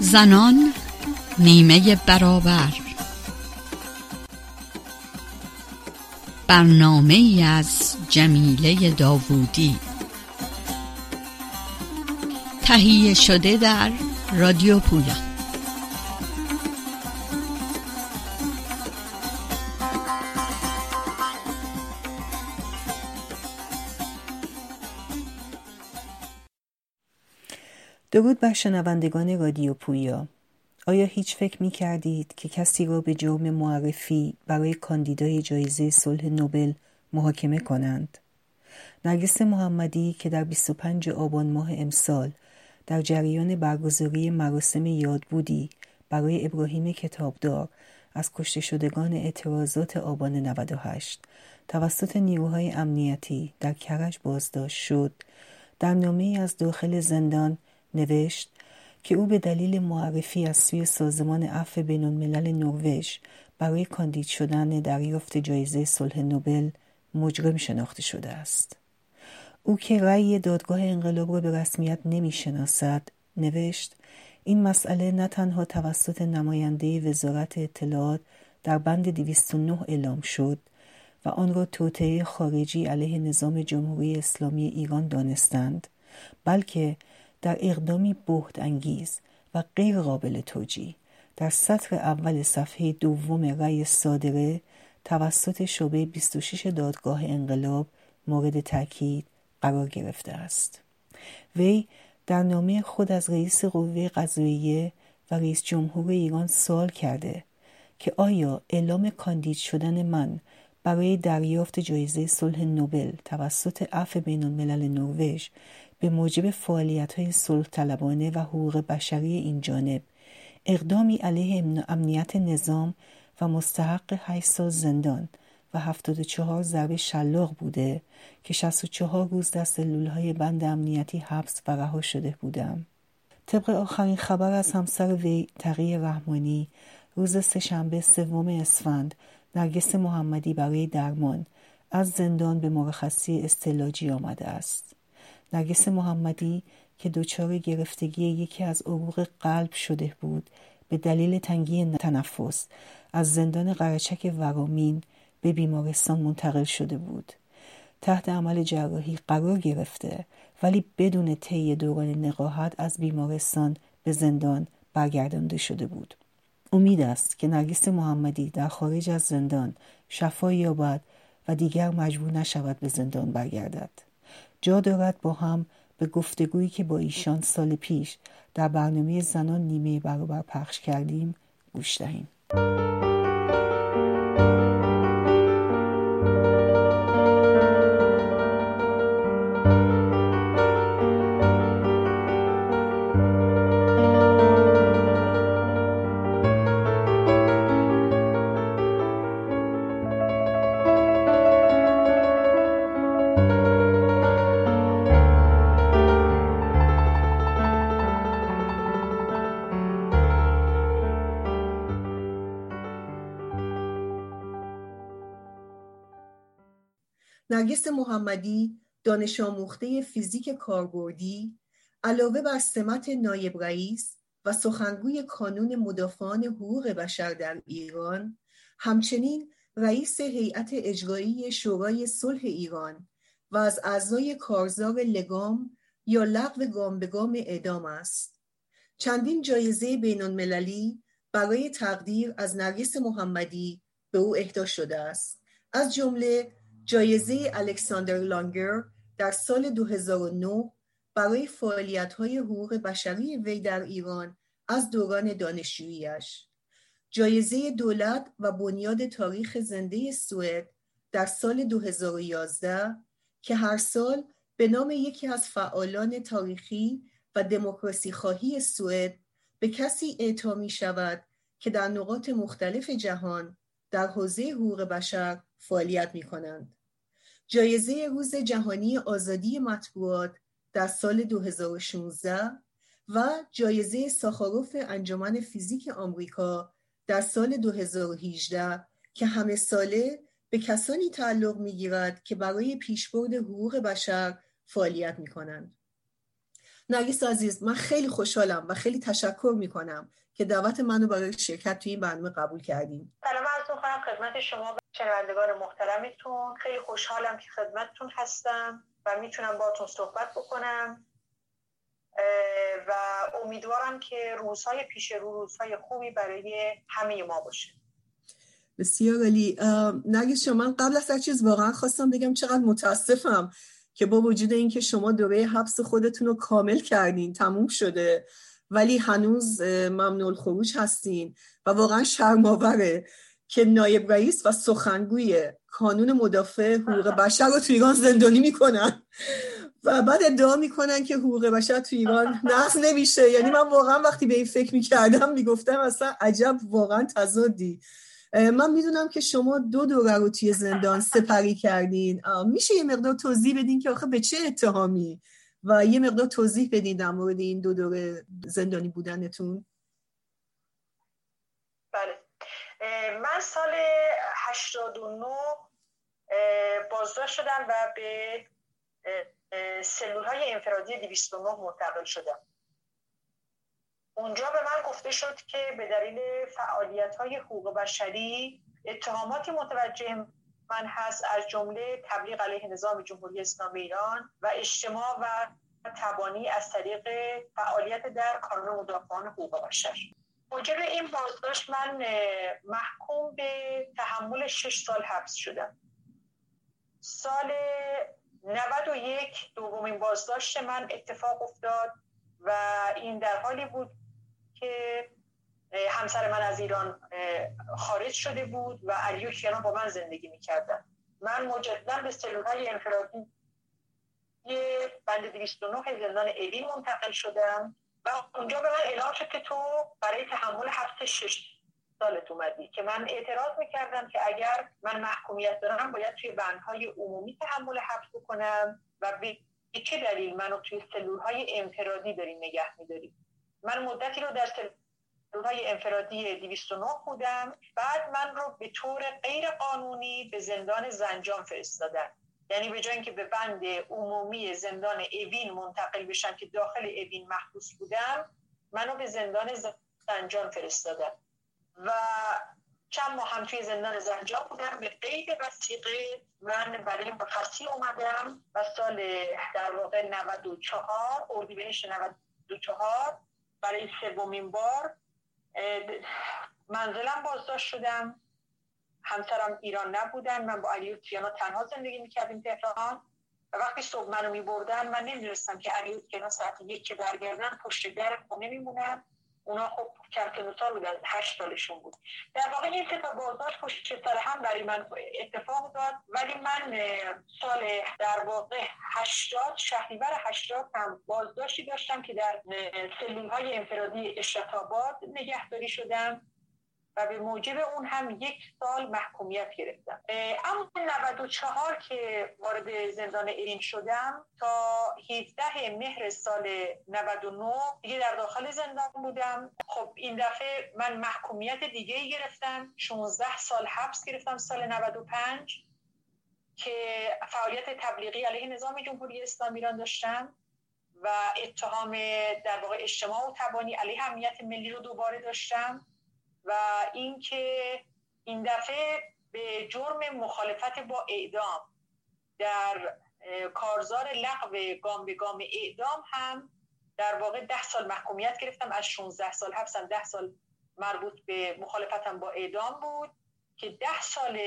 زنان نیمه برابر، برنامه‌ای از جمیله داوودی، تهیه شده در رادیو پویا. درود بر شنوندگان رادیو پویا. آیا هیچ فکر می کردید که کسی را به جرم معرفی برای کاندیدای جایزه صلح نوبل محاکمه کنند؟ نرگس محمدی که در 25 آبان ماه امسال در جریان برگزاری مراسم یادبودی برای ابراهیم کتابدار از کشته شدگان اعتراضات آبان 98 توسط نیروهای امنیتی در کرج بازداشت شد، در نامه‌ای از داخل زندان نوشت که او به دلیل معرفی از سوی سازمان عفو بین‌الملل نروژ برای کاندید شدن دریافت جایزه صلح نوبل مجرم شناخته شده است. او که رأی دادگاه انقلاب را به رسمیت نمی‌شناسد، نوشت این مسئله نه تنها توسط نماینده وزارت اطلاعات در بند 209 اعلام شد و آن را توطئه خارجی علیه نظام جمهوری اسلامی ایران دانستند، بلکه در اقدامی بهت انگیز و غیر قابل توجیه در سطر اول صفحه دوم رأی صادره توسط شعبه 26 دادگاه انقلاب مورد تاکید قرار گرفته است. وی در نامه خود از رئیس قوه قضاییه و رئیس جمهور ایران سوال کرده که آیا اعلام کاندید شدن من برای دریافت جایزه صلح نوبل توسط عفو بین‌الملل نروژ به موجب فعالیت‌های صلح‌طلبانه و حقوق بشری این جانب اقدامی علیه امنیت نظام و مستحق 8 سال زندان و 74 ضرب شلاق بوده که 64 روز در سلول‌های بند امنیتی حبس و رها شده بودم. طبق آخرین خبر از همسر وی تقی رحمانی، روز سه‌شنبه 3 اسفند نرگس محمدی برای درمان از زندان به مرخصی استعلاجی آمده است. نرگس محمدی که دچار گرفتگی یکی از عروق قلب شده بود، به دلیل تنگی تنفس از زندان قرچک ورامین به بیمارستان منتقل شده بود. تحت عمل جراحی قرار گرفته ولی بدون طی دوران نقاهت از بیمارستان به زندان برگردانده شده بود. امید است که نرگس محمدی در خارج از زندان شفا یابد و دیگر مجبور نشود به زندان برگردد. جا دارد با هم به گفتگویی که با ایشان سال پیش در برنامه زنان نیمه برابر پخش کردیم گوش دهیم. نرگس محمدی، دانش آموخته فیزیک کاربردی، علاوه بر سمت نایب رئیس و سخنگوی کانون مدافعان حقوق بشر در ایران، همچنین رئیس هیئت اجرایی شورای صلح ایران و از اعضای کارزار لگام یا لغو گام به گام اعدام است. چندین جایزه بین‌المللی برای تقدیر از نرگس محمدی به او اهدا شده است، از جمله جایزه الکساندر لانگر در سال 2009 برای فعالیت‌های حقوق بشری وی در ایران از دوران دانشجویی‌اش، جایزه دولت و بنیاد تاریخ زنده سوئد در سال 2011 که هر سال به نام یکی از فعالان تاریخی و دموکراسی خواهی سوئد به کسی اعطا می‌شود که در نقاط مختلف جهان در حوزه حقوق بشر فعالیت می‌کنند. جایزه روز جهانی آزادی مطبوعات در سال 2016 و جایزه ساخاروف انجمن فیزیک آمریکا در سال 2018 که همه ساله به کسانی تعلق می‌گیرد که برای پیشبرد حقوق بشر فعالیت می‌کنند. نرگس عزیز، من خیلی خوشحالم و خیلی تشکر میکنم که دعوت منو برای شرکت توی این برنامه قبول کردین. سلام عرض می‌کنم خدمت شما و شنوندگان محترمتون. خیلی خوشحالم که خدمتتون هستم و میتونم باهاتون صحبت بکنم و امیدوارم که روزهای پیش رو روزهای خوبی برای همه ما باشه. بسیار عالی. نرگس جان، من قبل از هر چیز واقعا خواستم بگم چقدر متاسفم که با وجود اینکه شما دوره حبس خودتون رو کامل کردین، تموم شده، ولی هنوز ممنوع الخروج هستین و واقعا شرم‌آوره که نایب رئیس و سخنگوی کانون مدافع حقوق بشر رو تو ایران زندانی میکنن و بعد ادعا میکنن که حقوق بشر تو ایران نقض نمیشه. یعنی من واقعا وقتی به این فکر میکردم میگفتم اصلا عجب واقعا تضادی. من میدونم که شما دو دوره رو توی زندان سپری کردین، میشه یه مقدار توضیح بدین که آخه به چه اتهامی و یه مقدار توضیح بدین در مورد این دو دوره زندانی بودنتون؟ بله، من سال 89 بازداشت شدم و به سلول‌های انفرادی 209 منتقل شدم. اونجا به من گفته شد که به دلیل فعالیت‌های حقوق بشری اتهاماتی متوجه من هست، از جمله تبلیغ علیه نظام جمهوری اسلامی ایران و اجتماع و تبانی از طریق فعالیت در کانون مدافعان حقوق بشر. موجب این بازداشت من محکوم به تحمل 6 سال حبس شدم. سال 91 دومین بازداشت من اتفاق افتاد و این در حالی بود که همسر من از ایران خارج شده بود و علی و کیانا با من زندگی می‌کردن. من مجدداً به سلول‌های انفرادی بند 209 زندان اوین منتقل شدم و اونجا به من اعلام شد که تو برای تحمل حبس 6 سالت اومدی، که من اعتراض می‌کردم که اگر من محکومیت دارم باید توی بندهای عمومی تحمل حبس بکنم و به چه دلیل منو توی سلول‌های انفرادی دارین نگه می‌دارید. من مدتی رو در سلول‌های انفرادی 209 بودم. بعد من رو به طور غیر قانونی به زندان زنجان فرستادن، یعنی به جای اینکه به بند عمومی زندان اوین منتقل بشم که داخل اوین محبوس بودم، منو به زندان زنجان فرستادن و چند ماه هم توی زندان زنجان بودم. به قید وثیقه من برای مرخصی اومدم و سال در واقع 94 اردیبهشت 94 برای سومین بار منزلم بازداشت شدم. همسرم ایران نبودن، من با علی و کیانا تنها زندگی میکردیم تهران و وقتی صبح منو میبردن من نمیدونستم که علی و کیانا ساعت 1 که برگردن پشت در خونه میمونن. اونا خب کرکنوسا بودن، 8 سالشون بود. در واقع این 3 تا بازداشت پشت سر هم برای من اتفاق داد، ولی من سال در واقع 80 شهریور 80 هم بازداشتی داشتم که در سلول‌های انفرادی اشرت آباد نگهداری شدم و به موجب اون هم 1 سال محکومیت گرفتم. اما 94 که وارد زندان اوین شدم تا 17 مهر سال 99 دیگه در داخل زندان بودم. خب این دفعه من محکومیت دیگه‌ای گرفتم، 16 سال حبس گرفتم سال 95 که فعالیت تبلیغی علیه نظام جمهوری اسلامی ایران داشتم و اتهام در واقع اجتماع و تبانی علیه امنیت ملی رو دوباره داشتم و اینکه این دفعه به جرم مخالفت با اعدام در کارزار لغو گام به گام اعدام هم در واقع 10 سال محکومیت گرفتم. از 16 سال حبسم 10 سال مربوط به مخالفتم با اعدام بود که 10 سال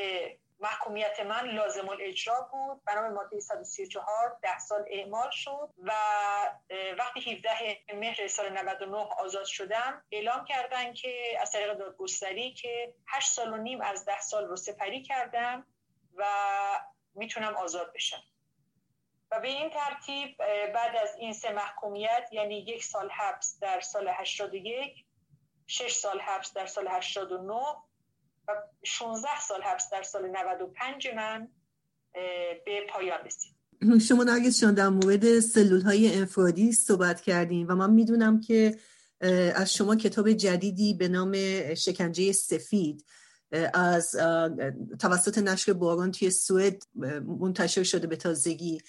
محکومیت من لازم الاجرا بود، بنا به ماده 134 10 سال اعمال شد و وقتی 17 مهر سال 99 آزاد شدم اعلام کردن که از طریق دادگستری که 8 سال و نیم از 10 سال رو سپری کردم و میتونم آزاد بشم و به این ترتیب بعد از این 3 محکومیت یعنی 1 سال حبس در سال 81، 6 سال حبس در سال 89 و 16 سال حبس در سال 95 من به پایان رسید. شما نرگس جان در مورد سلول‌های انفرادی صحبت کردین و من میدونم که از شما کتاب جدیدی به نام شکنجه سفید از توسط نشر باران توی سوئد منتشر شده به تازگی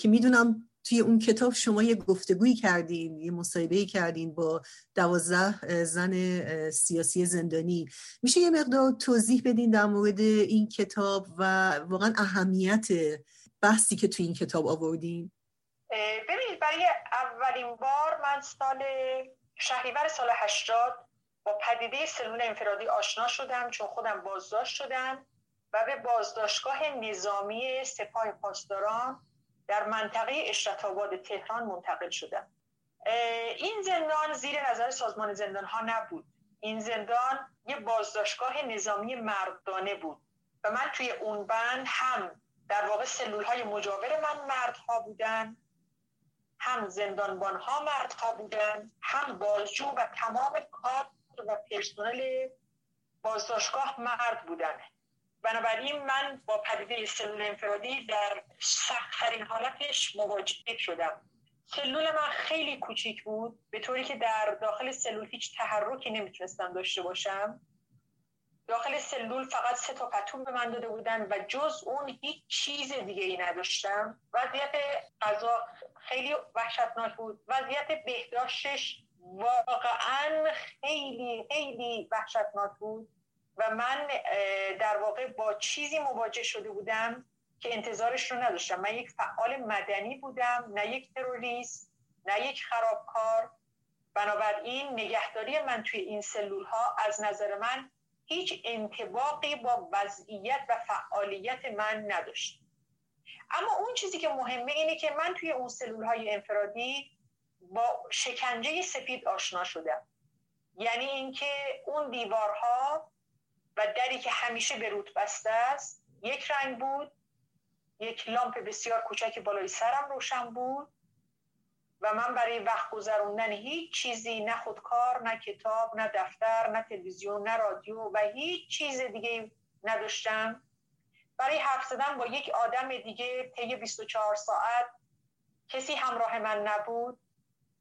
که میدونم توی اون کتاب شما یه گفتگویی کردین، یه مصاحبه‌ای کردین با 12 زن سیاسی زندانی. میشه یه مقدار توضیح بدین در مورد این کتاب و واقعا اهمیت بحثی که توی این کتاب آوردین؟ ببینید، برای اولین بار من سال شهریور سال 80 با پدیده سلول انفرادی آشنا شدم، چون خودم بازداشت شدم و به بازداشتگاه نظامی سپاه پاسداران در منطقه اشرت آباد تهران منتقل شدم. این زندان زیر نظر سازمان زندان‌ها نبود. این زندان یه بازداشتگاه نظامی مردانه بود و من توی اون بند هم در واقع سلول‌های مجاور من مردها بودن، هم زندانبان‌ها مردها بودن، هم بازجو و تمام کادر و پرسنل بازداشتگاه مرد بودن. بنابراین من با پدیده سلول انفرادی در سخت‌ترین حالتش مواجه شدم. سلول من خیلی کوچیک بود، به طوری که در داخل سلول هیچ تحرکی نمیتونستم داشته باشم. داخل سلول فقط 3 پتو به من داده بودن و جز اون هیچ چیز دیگه‌ای نداشتم. وضعیت غذا خیلی وحشتناک بود. وضعیت بهداشتش واقعاً خیلی خیلی وحشتناک بود و من در واقع با چیزی مواجه شده بودم که انتظارش رو نداشتم. من یک فعال مدنی بودم، نه یک تروریست، نه یک خرابکار. بنابراین نگهداری من توی این سلول‌ها از نظر من هیچ انطباقی با وضعیت و فعالیت من نداشت. اما اون چیزی که مهمه اینه که من توی اون سلول‌های انفرادی با شکنجه سفید آشنا شدم. یعنی اینکه اون دیوارها و دری که همیشه به رود بسته است یک رنگ بود، یک لامپ بسیار کوچکی بالای سرم روشن بود و من برای وقت گذروندن هیچ چیزی، نه خودکار، نه کتاب، نه دفتر، نه تلویزیون، نه رادیو و هیچ چیز دیگه نداشتم. برای حرف زدن با یک آدم دیگه طی 24 ساعت کسی همراه من نبود.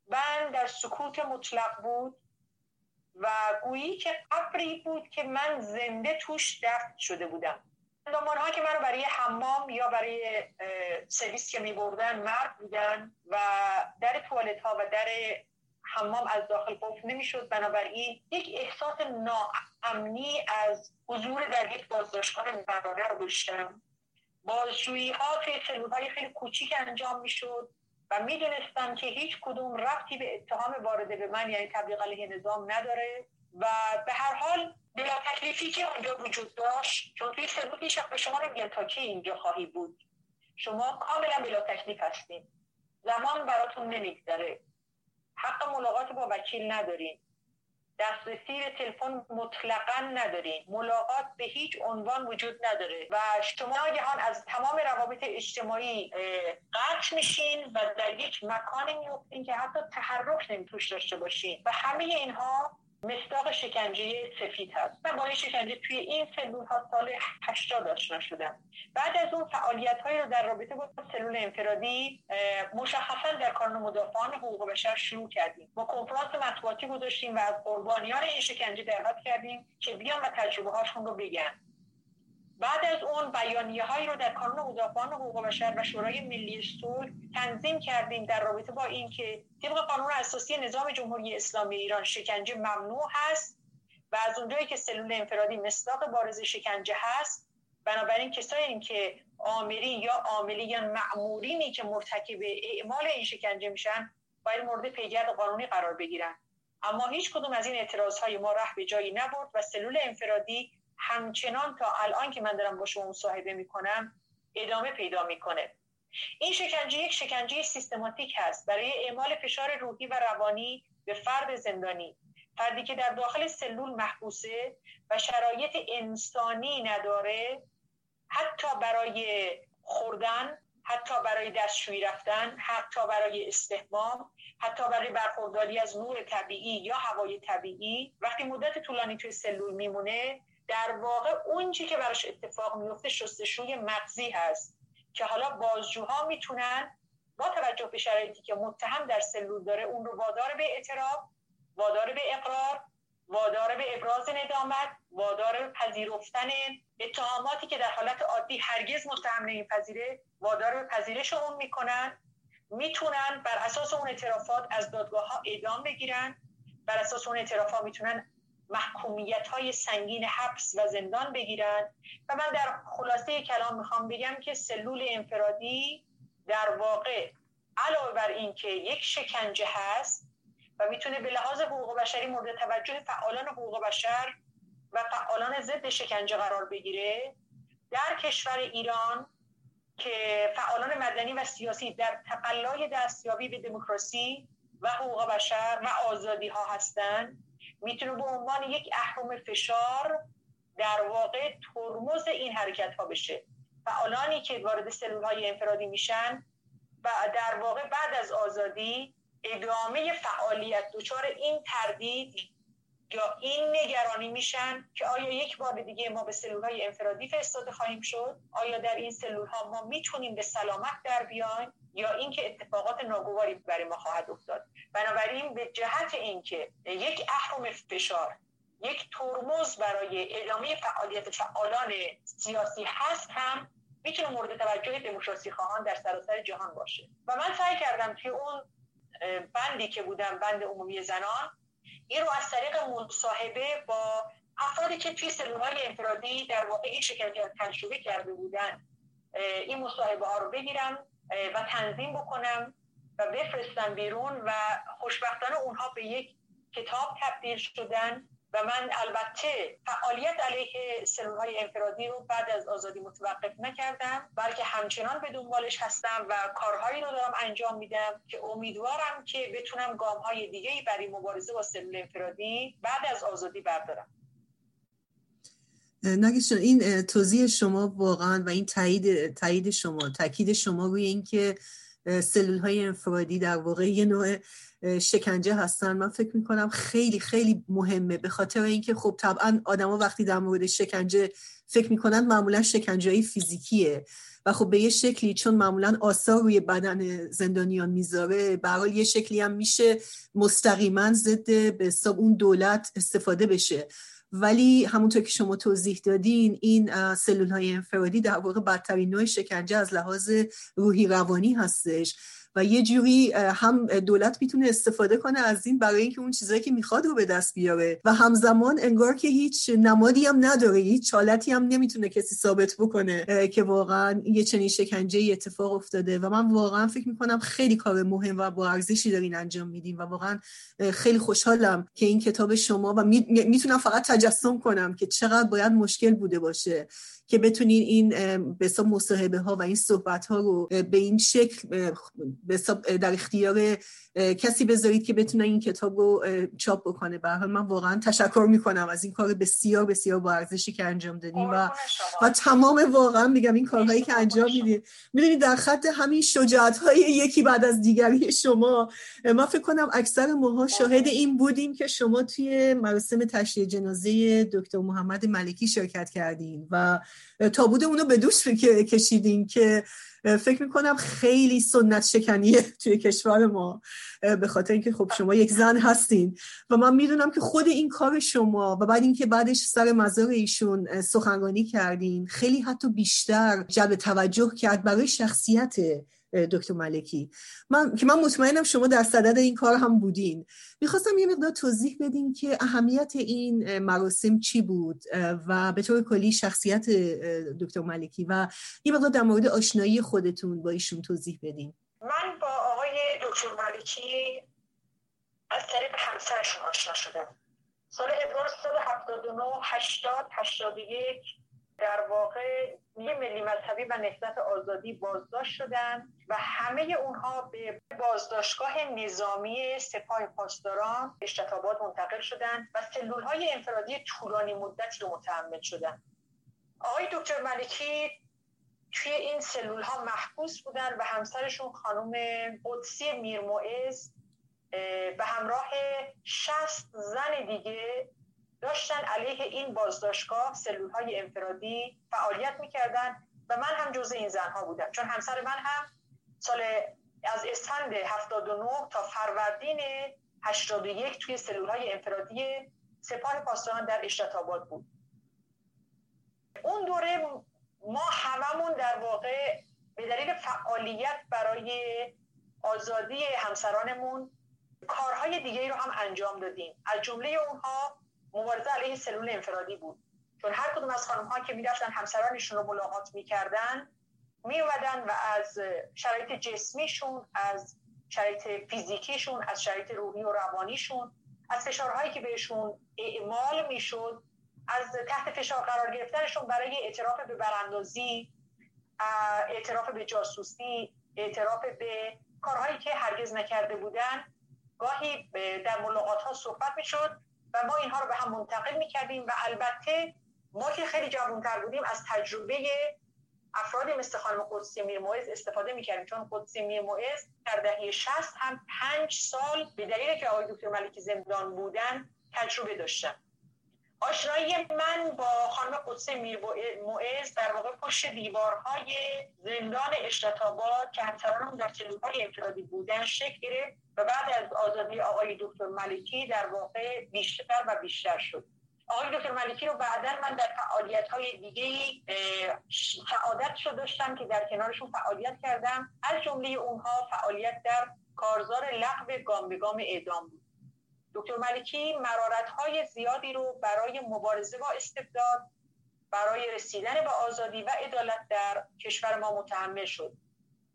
من در سکوت مطلق بود و گویی که قبری بود که من زنده توش دفن شده بودم. دنبال‌ها که من رو برای حمام یا برای سرویس که می بردن مرد بودن و در توالت ها و در حمام از داخل قفل نمی شد. بنابراین یک احساس ناامنی از حضور در یک بازداشتگاه مردانه رو داشتم. بازجویی ها توی سلول‌های خیلی کوچیک انجام می شد و می دونستم که هیچ کدوم ربطی به اتهام وارد به من، یعنی تبلیغ علیه نظام، نداره و به هر حال بلا تکلیفی که اونجا وجود داشت، چون توی سلول شخص به شما نمیگن تا کی اینجا خواهی بود، شما کاملا بلا تکلیف هستین، زمان براتون نمیگذره، حق ملاقات با وکیل ندارین، دسترسی به تلفن مطلقاً ندارین، ملاقات به هیچ عنوان وجود نداره و شما ناگهان از تمام روابط اجتماعی قطع میشین و در یک مکانی میافتین که حتی تحرک نمیتوش داشته باشین و همه اینها مصداق شکنجه سفید هست. من با این شکنجه توی این سلول ها سال 80 آشنا شدم. بعد از اون فعالیت هایی رو در رابطه با سلول انفرادی مشخصا در کانون مدافعان حقوق بشر شروع کردیم. ما کنفرانس مطبوعاتی گذاشتیم و از قربانیان این شکنجه دعوت کردیم که بیان و تجربه هاشون رو بگن. بعد از اون بیانیه هایی رو در کانون مدافعان حقوق بشر و شورای ملی صلح تنظیم کردیم در رابطه با این که طبق قانون اساسی نظام جمهوری اسلامی ایران شکنجه ممنوع هست و از اونجایی که سلول انفرادی مصداق بارز شکنجه هست، بنابراین کسایی که آمرین یا عاملین یا مأمورینی که مرتکب اعمال این شکنجه میشن باید مورد پیگرد قانونی قرار بگیرن. اما هیچ کدوم از این اعتراضهای ما راه به جایی نبرد و سلول انفرادی همچنان تا الان که من دارم با شما مصاحبه میکنم ادامه پیدا میکنه. این شکنجه یک شکنجه سیستماتیک هست برای اعمال فشار روحی و روانی به فرد زندانی، فردی که در داخل سلول محبوسه و شرایط انسانی نداره، حتی برای خوردن، حتی برای دستشویی رفتن، حتی برای استحمام، حتی برای برخورداری از نور طبیعی یا هوای طبیعی. وقتی مدت طولانی توی سلول میمونه در واقع اون چیزی که براش اتفاق میفته شستشوی مغزی هست که حالا بازجوها میتونن با توجه به شرایطی که متهم در سلول داره اون رو وادار به اعتراف، وادار به اقرار، وادار به ابراز ندامت، وادار به پذیرفتن اتهاماتی که در حالت عادی هرگز متهم نمیپذیره، وادار به پذیرش اون میکنن میتونن بر اساس اون اعترافات از دادگاه ها اعدام بگیرن، بر اساس اون اعتراف ها میتونن محکومیت های سنگین حبس و زندان بگیرن. و من در خلاصه کلام میخوام بگم که سلول انفرادی در واقع علاوه بر این که یک شکنجه هست و میتونه به لحاظ حقوق بشری مورد توجه فعالان حقوق بشر و فعالان ضد شکنجه قرار بگیره، در کشور ایران که فعالان مدنی و سیاسی در تقلای دستیابی به دموکراسی و حقوق بشر و آزادی ها هستند، میتونه به عنوان یک اهرم فشار در واقع ترمز این حرکت ها بشه. فعالانی که وارد سلول های انفرادی میشن و در واقع بعد از آزادی ادامه فعالیت دچار این تردید یا این نگرانی میشن که آیا یک بار دیگه ما به سلول‌های انفرادی فرستاده خواهیم شد؟ آیا در این سلول‌ها ما میتونیم به سلامت در بیایم یا اینکه اتفاقات ناگواری برای ما خواهد افتاد؟ بنابراین به جهت اینکه یک اهرم فشار، یک ترمز برای ادامه فعالیت فعالان سیاسی هست، هم میتونه مورد توجه دموکراسی خواهان در سراسر جهان باشه. و من سعی کردم که اون بندی که بودم، بند عمومی زنان، این رو از طریق مصاحبه با افرادی که توی سلول‌های انفرادی در واقع این شکنجه تجربه کرده بودن، این مصاحبه ها رو بگیرم و تنظیم بکنم و بفرستم بیرون و خوشبختانه اونها به یک کتاب تبدیل شدن. و من البته فعالیت علیه سلول‌های انفرادی رو بعد از آزادی متوقف نکردم، بلکه همچنان به دنبالش هستم و کارهایی رو دارم انجام میدم که امیدوارم که بتونم گام‌های دیگه‌ای برای مبارزه با سلول انفرادی بعد از آزادی بردارم. نگیش جان، این توضیح شما واقعا و این تایید شما، تاکید شما روی این که سلول‌های انفرادی در واقع یه نوع شکنجه هستن، من فکر میکنم خیلی خیلی مهمه، به خاطر اینکه خب طبعا آدما وقتی در مورد شکنجه فکر میکنن معمولا شکنجه‌ای فیزیکیه و خب به یه شکلی چون معمولا آثار روی بدن زندانیان میذاره، به هر حال یه شکلی هم میشه مستقیما ضد به حساب اون دولت استفاده بشه. ولی همونطور که شما توضیح دادین، این سلول‌های انفرادی در واقع بدترین نوع شکنجه از لحاظ روحی روانی هستش و یه جوری هم دولت میتونه استفاده کنه از این برای اینکه اون چیزایی که میخواد رو به دست بیاره و همزمان انگار که هیچ نمادی هم نداره، هیچ چالتی هم نمیتونه کسی ثابت بکنه که واقعا یه چنین شکنجه‌ای اتفاق افتاده. و من واقعا فکر میکنم خیلی کار مهم و با ارزشی دارین انجام میدین و واقعا خیلی خوشحالم که این کتاب شما و میتونم فقط تجسم کنم که چقدر باید مشکل بوده باشه که بتونین این به حساب مصاحبه ها و این صحبت ها رو به این شکل به حساب در اختیار کسی بذارید که بتونه این کتاب رو چاپ بکنه. به هر حال من واقعا تشکر میکنم از این کار بسیار بسیار با ارزشی که انجام دادین و تمام واقعا میگم این کارهایی که انجام میدین، میدونید در خط همین شجاعت های یکی بعد از دیگری شما، من فکر کنم اکثر ماها شاهد این بودیم که شما توی مراسم تشییع جنازه دکتر محمد ملکی شرکت کردین و تابوت اونو به دوش کشیدین که فکر میکنم خیلی سنت شکنیه توی کشور ما، به خاطر اینکه خب شما یک زن هستین و من میدونم که خود این کار شما و بعد اینکه بعدش سر مزار ایشون سخنرانی کردین خیلی حتی بیشتر جلب توجه کرد برای شخصیت دکتر ملکی، من مطمئنم شما در صدد این کار هم بودین. میخواستم یه مقدار توضیح بدین که اهمیت این مراسم چی بود و به طور کلی شخصیت دکتر ملکی و یه مقدار در مورد آشنایی خودتون با ایشون توضیح بدین. من با آقای دکتر ملکی از طریق همسرشون آشنا شدم. سال 1979 80-81 در واقع یه ملی مذهبی و نهضت آزادی بازداشت شدن و همه اونها به بازداشتگاه نظامی سپاه پاسداران مشهد آباد منتقل شدن و سلول‌های انفرادی طولانی مدت رو متحمل شدن. آقای دکتر ملکی توی این سلول‌ها محبوس بودن و همسرشون خانم قدسی میرموعز به همراه 60 زن دیگه داشتن علیه این بازداشتگاه سلول‌های انفرادی فعالیت می‌کردن و من هم جزء این زن‌ها بودم، چون همسر من هم سال از اسفند 79 تا فروردین 81 توی سلول‌های انفرادی سپاه پاسداران در اشتات آباد بود. اون دوره ما هممون در واقع به دلیل فعالیت برای آزادی همسرانمون کارهای دیگه‌ای رو هم انجام دادیم. از جمله اونها مبارزه علیه سلول انفرادی بود، چون هر کدوم از خانم‌ها که می‌رفتن همسرانشون رو ملاقات می‌کردن، می‌اومدن و از شرایط جسمیشون، از شرایط فیزیکیشون، از شرایط روحی و روانیشون، از فشارهایی که بهشون اعمال می‌شد، از تحت فشار قرار گرفتنشون برای اعتراف به براندازی، اعتراف به جاسوسی، اعتراف به کارهایی که هرگز نکرده بودن، گاهی در ملاقات‌ها صحبت می‌شد و ما اینها رو به هم منتقل می‌کردیم. و البته ما که خیلی جوان‌تر بودیم از تجربه افرادی مثل خانم قدسی میرموعز استفاده می‌کردیم، چون قدسی میرموعز در دهه 60 هم 5 سال به دلیل که آقای دکتر ملکی زندان بودن تجربه داشتن. آشنایی من با خانم قدسی میرموعز در واقع پشت دیوارهای زندان اشرت آباد که همسرانم در سلول‌های انفرادی بودن شکل گرفت و بعد از آزادی آقای دکتر ملکی در واقع بیشتر و بیشتر شد. آقای دکتر ملکی رو بعداً من در فعالیت‌های دیگه‌ای سعادت شد داشتم که در کنارشون فعالیت کردم، از جمله اونها فعالیت در کارزار لغو گام به گام اعدام بود. دکتر ملکی مرارت‌های زیادی رو برای مبارزه با استبداد، برای رسیدن به آزادی و عدالت در کشور ما متحمل شد.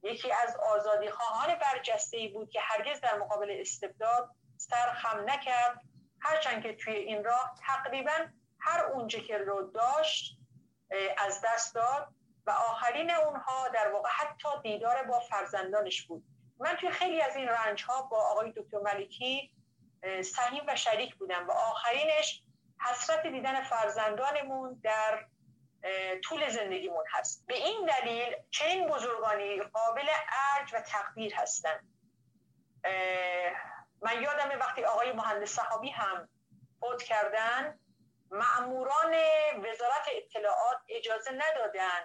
یکی از آزادی‌خواهان برجسته‌ای بود که هرگز در مقابل استبداد سر خم نکرد، هرچند که توی این راه تقریباً هر اونچه که رو داشت از دست داد و آخرین اونها در واقع حتی دیدار با فرزندانش بود. من توی خیلی از این رنج‌ها با آقای دکتر ملکی سهیم و شریک بودم و آخرینش حسرت دیدن فرزندانمون در طول زندگیمون هست. به این دلیل چه این بزرگانی قابل ارج و تقدیر هستند. من یادمه وقتی آقای مهندس صحابی هم فوت کردن، مأموران وزارت اطلاعات اجازه ندادن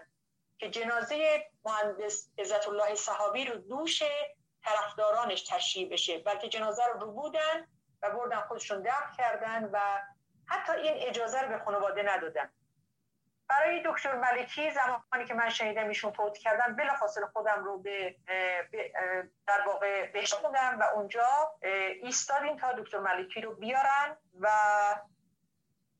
که جنازه مهندس عزت الله صحابی رو دوش طرفدارانش تشییع بشه، بلکه جنازه رو بودن و بردن خودشون دفن کردن و حتی این اجازه رو به خانواده ندادن. برای دکتر ملکی زمانی که من شنیدم ایشون فوت کردن، بلافاصله خودم رو در واقع بهش خوندم و اونجا ایستادیم تا دکتر ملکی رو بیارن و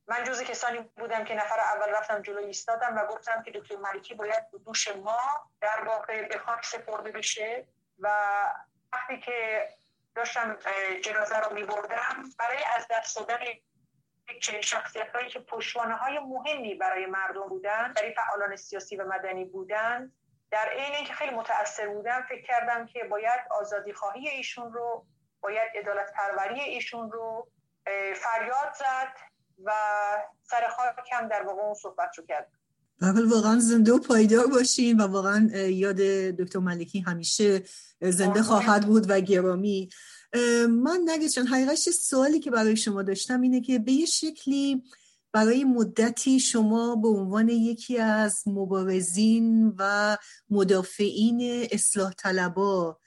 من جزو کسانی بودم که نفر اول رفتم جلو ایستادم و گفتم که دکتر ملکی باید به دوش ما در واقع به خاک سپرده بشه. و وقتی که داشتم جنازه رو می‌بردم، برای از دست دادن یک شخصیت‌هایی که پشتوانه‌های مهمی برای مردم بودن، برای فعالان سیاسی و مدنی بودن، در عین اینکه خیلی متأثر بودم، فکر کردم که باید آزادی‌خواهی ایشون رو، باید عدالت‌پروری ایشون رو فریاد زد و سر خاکم در واقع اون صحبت رو کرد. واقعا زنده و پایدار باشین و واقعا یاد دکتر ملکی همیشه زنده خواهد بود و گرامی. من نگشن حقیقتش سوالی که برای شما داشتم اینه که به یه شکلی برای مدتی شما به عنوان یکی از مبارزین و مدافعین اصلاح طلبا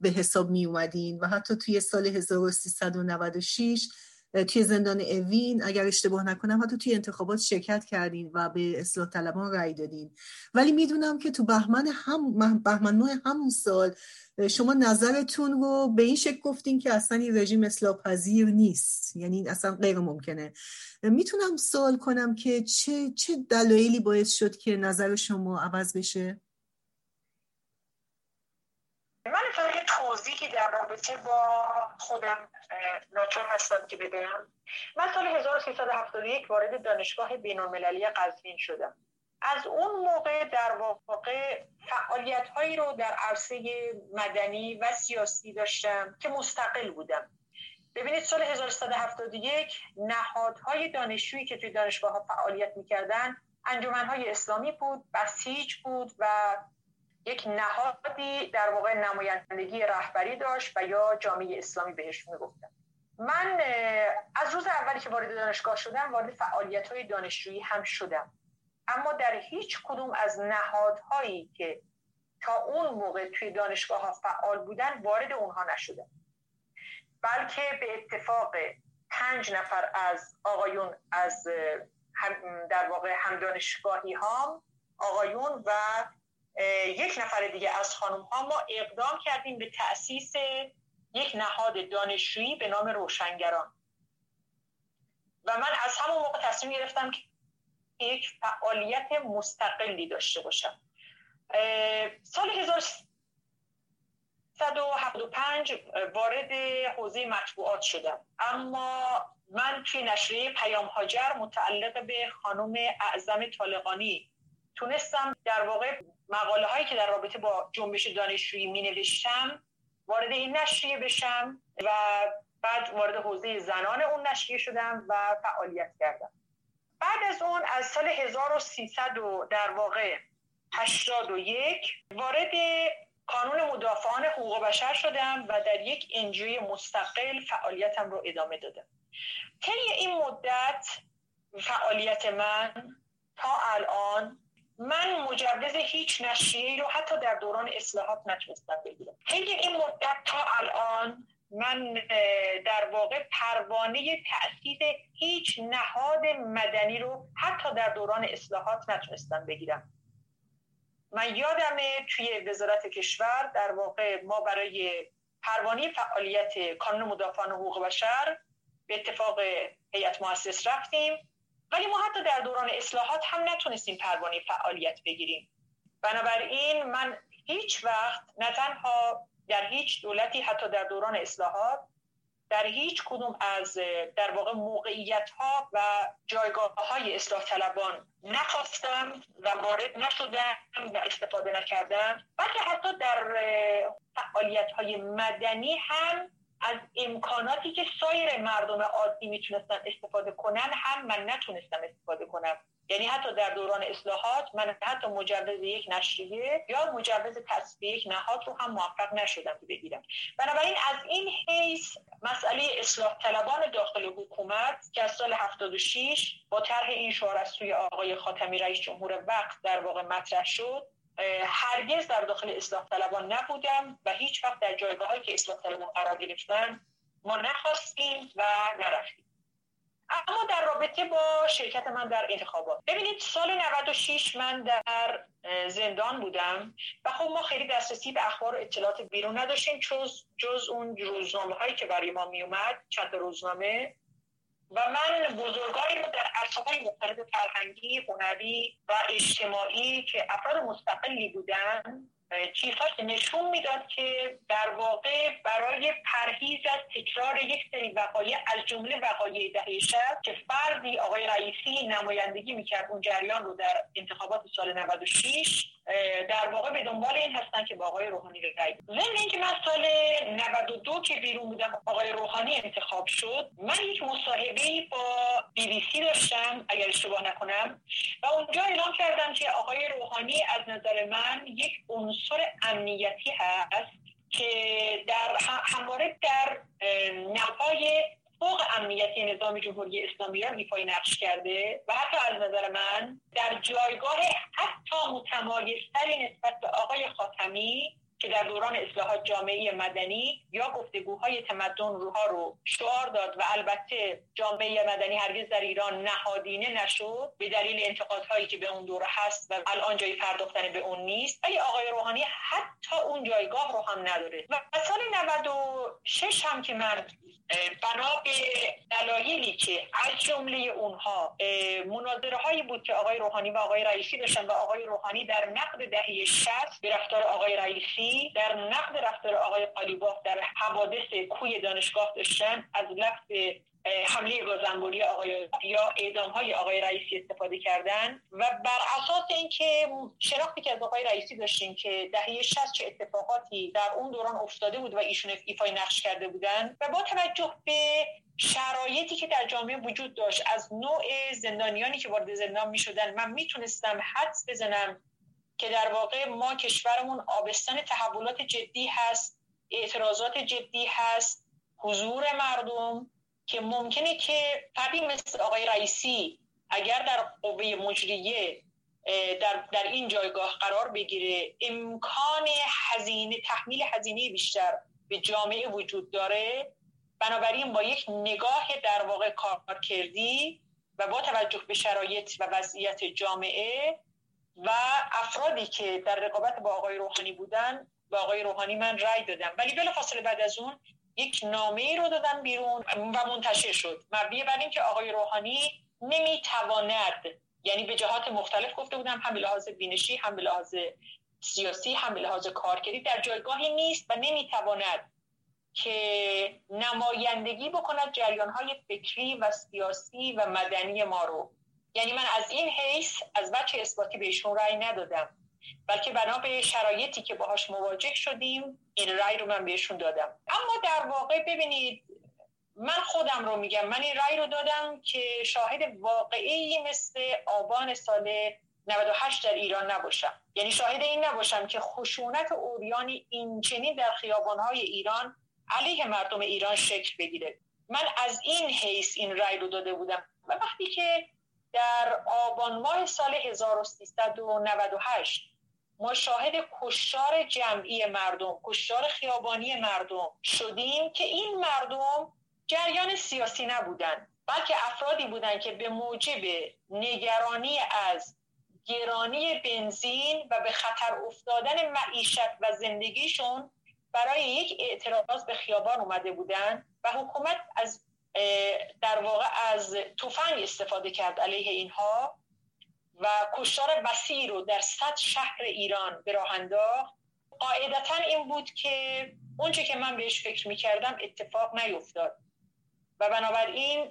به حساب می اومدین و حتی توی سال 1396 توی زندان اوین اگر اشتباه نکنم حتی توی انتخابات شرکت کردین و به اصلاح طلبان رأی دادین، ولی میدونم که تو بهمن ماه همون سال شما نظرتون رو به این شکل گفتین که اصلا این رژیم اصلاح پذیر نیست، یعنی این اصلا غیر ممکنه. میتونم سوال کنم که چه دلایلی باعث شد که نظر شما عوض بشه؟ من فقط توضیحی در رابطه با خودم ناچار هستم که بدم. من سال 1371 وارد دانشگاه بین‌المللی قزوین شدم. از اون موقع در واقع فعالیت‌هایی رو در عرصه مدنی و سیاسی داشتم که مستقل بودم. ببینید سال 1371 نهادهای دانشجویی که توی دانشگاه‌ها فعالیت می‌کردن انجمن‌های اسلامی بود، بسیج بود و یک نهادی در واقع نمایندگی رهبری داشت و یا جامعه اسلامی بهش میگفتن. من از روز اولی که وارد دانشگاه شدم وارد فعالیت‌های دانشجویی هم شدم، اما در هیچ کدوم از نهادهایی که تا اون موقع توی دانشگاه ها فعال بودن وارد اونها نشدم، بلکه به اتفاق 5 نفر از آقایون از در واقع همدانشگاهی هم آقایون و یک نفر دیگه از خانم‌ها، ما اقدام کردیم به تأسیس یک نهاد دانشجویی به نام روشنگران و من از همون موقع تصمیم گرفتم که یک فعالیت مستقلی داشته باشم. سال 1375 وارد حوزه مطبوعات شدم، اما من توی نشریه پیام هاجر متعلق به خانم اعظم طالقانی تونستم در واقع مقاله هایی که در رابطه با جنبش دانشجویی می نوشتم وارد این نشریه بشم و بعد وارد حوزه زنان اون نشریه شدم و فعالیت کردم. بعد از اون از سال 1300 و در واقع 81 وارد کانون مدافعان حقوق بشر شدم و در یک انجیوی مستقل فعالیتم رو ادامه دادم. طی این مدت فعالیت من تا الان، من مجوز هیچ نشریه‌ای رو حتی در دوران اصلاحات نتونستم بگیرم. طی این مدت تا الان من در واقع پروانه تأسیس هیچ نهاد مدنی رو حتی در دوران اصلاحات نتونستم بگیرم. من یادمه توی وزارت کشور در واقع ما برای پروانه فعالیت کانون مدافعان حقوق بشر به اتفاق هیئت مؤسس رفتیم، ولی ما حتی در دوران اصلاحات هم نتونستیم پروانه فعالیت بگیریم. بنابراین من هیچ وقت نه تنها در هیچ دولتی، حتی در دوران اصلاحات، در هیچ کدوم از در واقع موقعیت‌ها و جایگاه‌های اصلاح طلبان نخواستم و وارد نشدم و استفاده نکردم، بلکه حتی در فعالیت‌های مدنی هم از امکاناتی که سایر مردم عادی میتونستن استفاده کنن هم من نتونستم استفاده کنم. یعنی حتی در دوران اصلاحات من حتی مجوز یک نشریه یا مجوز تأسیس یک نهاد رو هم موفق نشدم که بگیرم. بنابراین از این حیث مسئله اصلاح طلبان داخل حکومت که از سال 76 با طرح این شعار از سوی آقای خاتمی رئیس جمهور وقت در واقع مطرح شد، هرگز در داخل اصلاح طلبان نبودم و هیچ وقت در جایگاه‌هایی که اصلاح طلبان قرار گرفتن ما نخواستیم و نرفتیم. اما در رابطه با شرکت من در انتخابات، ببینید سال 96 من در زندان بودم و خب ما خیلی دسترسی به اخبار و اطلاعات بیرون نداشتیم جز اون روزنامه‌هایی که برای ما می اومد، چند روزنامه، و من بزرگانی رو در عرصه‌های مختلف فرهنگی، هنری و اجتماعی که افراد مستقلی بودن چیزهاش نشون میداد که در واقع برای پرهیز از تکرار یک سری وقایع از جمله وقایع دهه 60 که فردی آقای رئیسی نمایندگی میکرد اون جریان رو در انتخابات سال 96، در واقع به دنبال این هستن که با آقای روحانی رأی بدن. ضمن اینکه من سال 92 که بیرون بودم آقای روحانی انتخاب شد، من یک مصاحبه با BBC داشتم اگر اشتباه نکنم و اونجا اعلام کردم که آقای روحانی از نظر من یک عنصر امنیتی هست که در همواره در نفای فوق امنیتی نظام جمهوری اسلامی ایران ایفای نقش کرده و حتی از نظر من در جایگاه حتی متمایزتری نسبت به آقای خاتمی که در دوران اصلاحات جامعه مدنی یا گفتگوهای تمدن روها رو شعار داد و البته جامعه مدنی هرگز در ایران نهادینه نشد به دلیل انتقادهایی که به اون دوره هست و الان جایی پرداختن به اون نیست، ولی آقای روحانی حتی اون جایگاه رو هم نداره. و سال 96 هم که من بنا به دلایلی که از جمله اونها مناظره هایی بود که آقای روحانی و آقای رئیسی داشتن و آقای روحانی در نقد دهه 60 به رفتار آقای رئیسی، در نقد رفتار آقای قالیباف در حوادث کوی دانشگاه داشتن، از لفظ حمله گازنبوری آقای یا اعدام‌های آقای رئیسی استفاده کردن و بر اساس اینکه شناختی که از آقای رئیسی داشتیم که دهه 60 چه اتفاقاتی در اون دوران افتاده بود و ایشون ایفای نقش کرده بودن و با توجه به شرایطی که در جامعه وجود داشت از نوع زندانیانی که وارد زندان می‌شدن، من میتونستم حدس بزنم که در واقع ما کشورمون آبستن تحولات جدی هست، اعتراضات جدی هست، حضور مردم که ممکنه که فردی مثل آقای رئیسی اگر در قوه مجریه در این جایگاه قرار بگیره امکان تحمیل هزینه بیشتر به جامعه وجود داره. بنابراین با یک نگاه در واقع کارکردی و با توجه به شرایط و وضعیت جامعه و افرادی که در رقابت با آقای روحانی بودن، با آقای روحانی من رأی دادم، ولی بلافاصله بعد از اون یک نامه‌ای رو دادم بیرون و منتشر شد، مبنی بر اینکه آقای روحانی نمیتواند، یعنی به جهات مختلف گفته بودم، هم به لحاظ بینشی، هم به لحاظ سیاسی، هم به لحاظ کارکردی در جایگاهی نیست و نمیتواند که نمایندگی بکند جریان‌های فکری و سیاسی و مدنی ما رو. یعنی من از این حیث از وجه اثباتی بهشون رأی ندادم، بلکه بنا به شرایطی که باهاش مواجه شدیم این رأی رو من بهشون دادم. اما در واقع ببینید، من خودم رو میگم، من این رأی رو دادم که شاهد واقعی مثل آبان سال 98 در ایران نباشم، یعنی شاهد این نباشم که خشونت عریانی اینچنین در خیابان‌های ایران علیه مردم ایران شکل بگیره. من از این حیث این رأی رو داده بودم و وقتی که در آبان ماه سال 1398 ما شاهد کشتار جمعی مردم، کشتار خیابانی مردم شدیم که این مردم جریان سیاسی نبودن، بلکه افرادی بودن که به موجب نگرانی از گرانی بنزین و به خطر افتادن معیشت و زندگیشون برای یک اعتراض به خیابان اومده بودن و حکومت از در واقع از تفنگ استفاده کرد علیه اینها و کشتار وسیع رو در 100 شهر ایران به راه انداخت. قاعدتاً این بود که اونچه که من بهش فکر می‌کردم اتفاق نیفتاد و بنابراین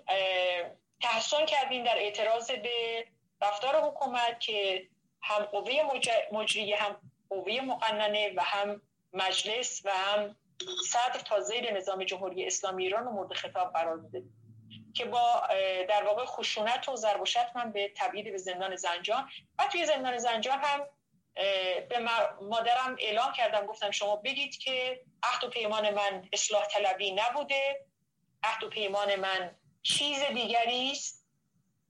تحسن کردیم در اعتراض به رفتار حکومت که هم قوه مجریه، هم قوه مقننه و هم مجلس و هم صدر تا زیر نظام جمهوری اسلامی ایران رو مورد خطاب قرار میده که با در واقع خشونت و ضرب و شتم به تبعید به زندان زنجان. و توی زندان زنجان هم به مادرم اعلام کردم، گفتم شما بگید که عهد و پیمان من اصلاح طلبی نبوده، عهد و پیمان من چیز دیگری است.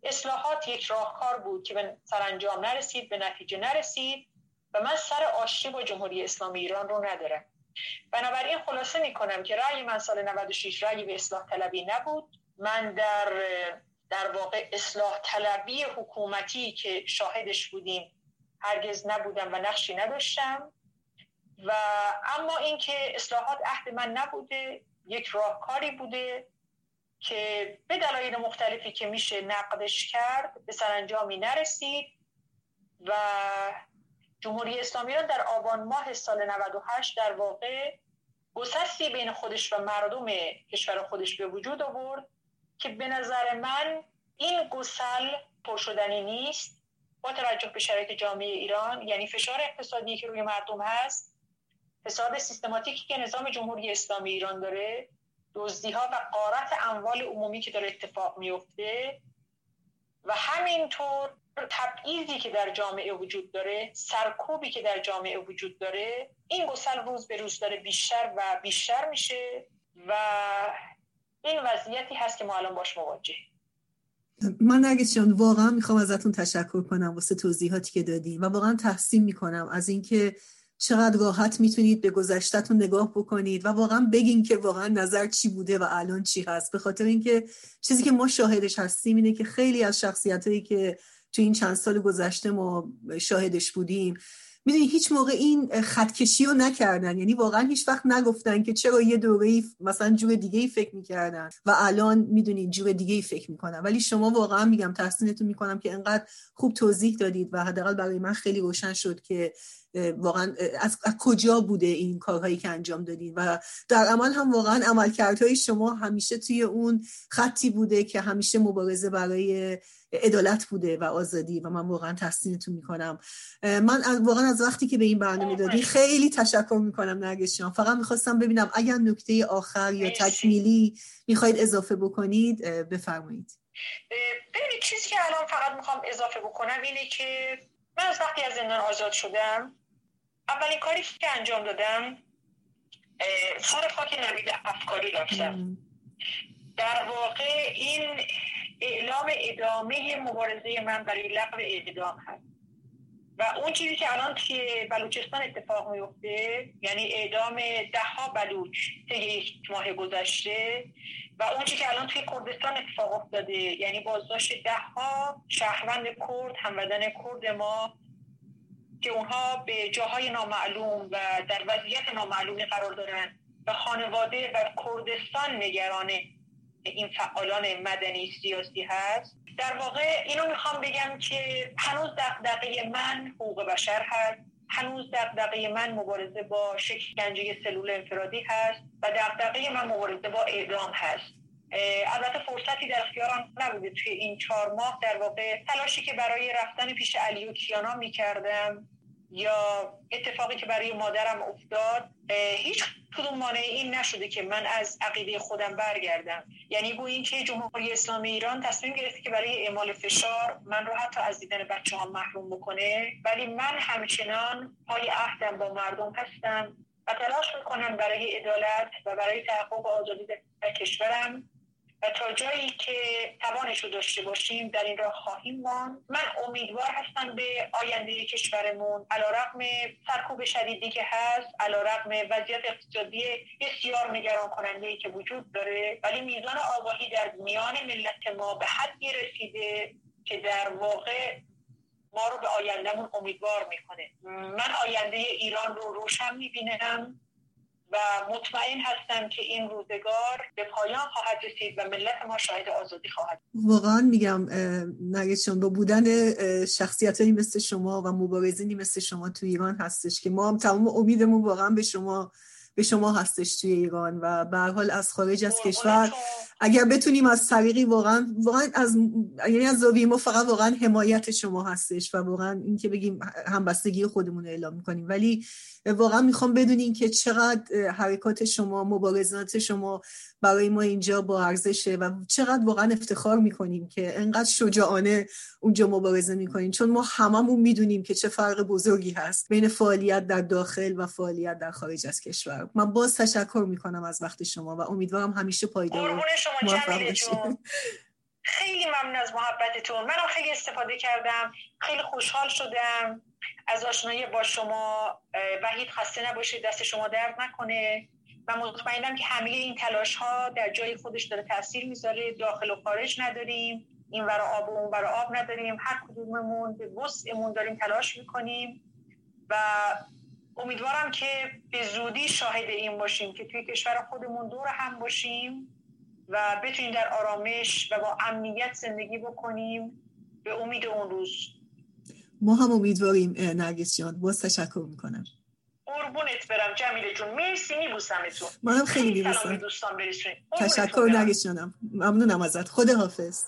اصلاحات یک راهکار بود که به سرانجام نرسید، به نتیجه نرسید و من سر آشتی با جمهوری اسلامی ایران رو ندارم. بنابراین خلاصه میکنم که رأی من سال 96 رأی به اصلاح طلبی نبود. من در واقع اصلاح طلبی حکومتی که شاهدش بودیم هرگز نبودم و نقشی نداشتم. و اما اینکه اصلاحات عهد من نبوده، یک راهکاری بوده که به دلایل مختلفی که میشه نقدش کرد به سرانجامی نرسید و جمهوری اسلامی ایران در آبان ماه سال 98 در واقع گسستی بین خودش و مردم کشور خودش به وجود آورد که به نظر من این گسل پرشدنی نیست با توجه به شرایط جامعه ایران، یعنی فشار اقتصادی که روی مردم هست، فساد سیستماتیکی که نظام جمهوری اسلامی ایران داره، دزدی‌ها و غارت اموال عمومی که داره اتفاق میفته و همینطور تبعیضی که در جامعه وجود داره، سرکوبی که در جامعه وجود داره، این گسل روز به روز داره بیشتر و بیشتر میشه و این وضعیتی هست که ما الان باش مواجهیم. من نرگس جان واقعا میخوام ازتون تشکر کنم واسه توضیحاتی که دادین و واقعا تحسین میکنم از اینکه چقدر راحت میتونید به گذشته‌تون نگاه بکنید و واقعا بگین که واقعا نظر چی بوده و الان چی هست، به خاطر اینکه چیزی که ما شاهدش هستیم اینه که خیلی از شخصیتایی که تو این چند سال گذشته ما شاهدش بودیم، میدونی هیچ موقع این خطکشی رو نکردن، یعنی واقعا هیچ وقت نگفتن که چرا یه دوره‌ای مثلا جور دیگه‌ای فکر می‌کردن و الان میدونین جور دیگه‌ای فکر می‌کنن. ولی شما واقعا میگم تحسینتون می‌کنم که انقدر خوب توضیح دادید و حداقل برای من خیلی روشن شد که واقعا از کجا بوده این کارهایی که انجام دادین و در عمل هم واقعا عملکردهای شما همیشه توی اون خطی بوده که همیشه مبارزه برای عدالت بوده و آزادی و من واقعا تحسینتون میکنم. من واقعا از وقتی که به این برنامه دادی خیلی تشکر میکنم نرگس جان. فقط میخواستم ببینم اگر نکته آخر یا تکمیلی میخواید اضافه بکنید بفرمایید. ببینید چیزی که الان فقط میخوام اضافه بکنم اینه که من از وقتی از زندان آزاد شدم اولین کاری که انجام دادم سر خاک نوید افکاری رفتم. در واقع این اعلام ادامه مبارزه من برای لغو اعدام هست و اون چیزی که الان توی بلوچستان اتفاق میفته، یعنی اعدام 10 بلوچ طی یک ماه گذشته و اون چیزی که الان توی کردستان اتفاق افتاده، یعنی بازداشت 10 شهروند کرد، هموطن کرد ما که اونها به جاهای نامعلوم و در وضعیت نامعلومی قرار دارن و خانواده و کردستان نگران این فعالان مدنی سیاسی هست. در واقع اینو میخوام بگم که هنوز دغدغه من حقوق بشر هست، هنوز دغدغه من مبارزه با شکنجه سلول انفرادی هست و دغدغه من مبارزه با اعدام هست. البته فرصتی در اختیارم نبوده توی این 4 ماه، در واقع تلاشی که برای رفتن پیش علی و کیانا میکردم یا اتفاقی که برای مادرم افتاد، هیچ کدوم مانع این نشده که من از عقیده خودم برگردم. یعنی گویی که جمهوری اسلامی ایران تصمیم گرفته که برای اعمال فشار من رو حتی از دیدن بچه‌ها محروم بکنه، ولی من همچنان پای عهدم با مردم هستم و تلاش میکنم برای عدالت و برای تحقق آزادی در کشورم و تا جایی که توانش رو داشته باشیم در این راه خواهیم ماند. من امیدوار هستم به آینده کشورمون، علیرغم سرکوب شدیدی که هست، علیرغم وضعیت اقتصادی بسیار نگران کننده‌ای که وجود داره، ولی میزان آگاهی در میان ملت ما به حدی رسیده که در واقع ما رو به آیندهمون امیدوار میکنه. من آینده ایران رو روشن میبینم و مطمئن هستم که این روزگار به پایان خواهد رسید و ملت ما شاهد آزادی خواهد. واقعا میگم نرگس جان، با بودن شخصیتایی مثل شما و مبارزینی مثل شما تو ایران هستش که ما هم تمام امیدمون واقعا به شما هستش توی ایران و به هر حال از خارج از کشور اگر بتونیم از طریقی واقعا از یعنی از زاویه ما فقط واقعا حمایت شما هستش و واقعا این که بگیم همبستگی خودمون رو اعلام می‌کنیم، ولی واقعا میخوام بدونین که چقدر حرکات شما، مبارزات شما برای ما اینجا با ارزشه و چقدر واقعا افتخار میکنیم که انقدر شجاعانه اونجا مبارزه میکنین، چون ما هممون میدونیم که چه فرق بزرگی هست بین فعالیت در داخل و فعالیت در خارج از کشور. من باز تشکر میکنم از وقت شما و امیدوارم همیشه پایدار موفق باشید. خیلی ممنون از محبتتون، منم خیلی استفاده کردم، خیلی خوشحال شدم از آشنایی با شما و هیچ خسته نباشید، دست شما درد نکنه. من مطمئنم که همه این تلاش ها در جای خودش داره تاثیر میذاره، داخل و خارج نداریم، این ور آب و اون ور آب نداریم، هر کدوممون به وسعمون داریم تلاش میکنیم و امیدوارم که به زودی شاهد این باشیم که توی کشور خودمون دور هم باشیم و بتونیم در آرامش و با امنیت زندگی بکنیم. به امید اون روز ما هم امیدواریم نرگس جان. باز تشکر میکنم. قربونت برم جمیله جون، مرسی، میبوسمتون. منم خیلی میبوسم. دوستان برسونید. تشکر نرگس جانم، ممنونم ازت. خداحافظ.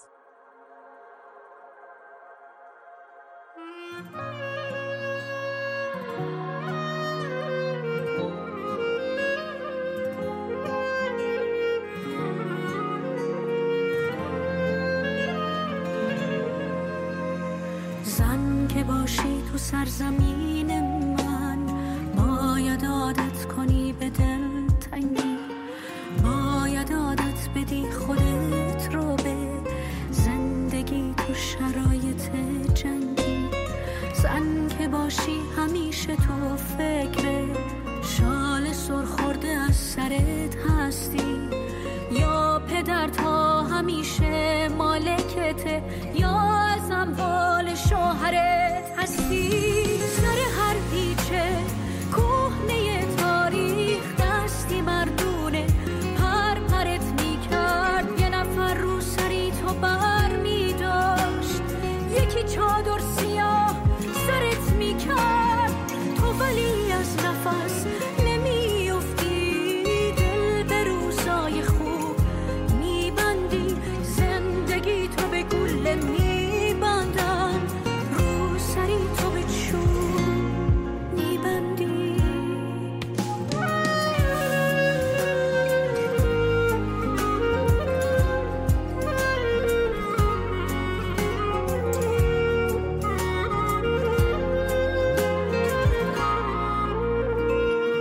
سرزمین من باید عادت کنی به دلتنگی، باید عادت بدی خودت رو به زندگی تو شرایط جنگی. زن که باشی همیشه تو فکر شال سرخورده از سرت هستی، یا پدرت ها همیشه مالکته یا از اموال شوهرت هستی. سر هر پیچه کهنه تاریخ دستی مردونه پرپرت میکرد، یه نفر رو سری تو بر میداشت، یکی چادر سیاه سرت میکرد، تو ولی از نفس نمیافتی، دل به روزای خوب میبندی، زندگی تو به گله میبندن، رو سری تو به چون میبندی.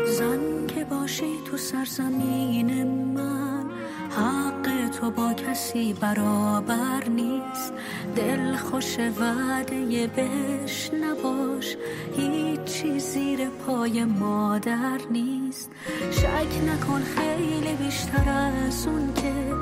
زن که باشی تو سرزمین من حق تو با کسی برابر نیست، دل خوش وعده بهش نباش، هیچ چیز زیر پای مادر نیست، شک نکن خیلی بیشتر از اون که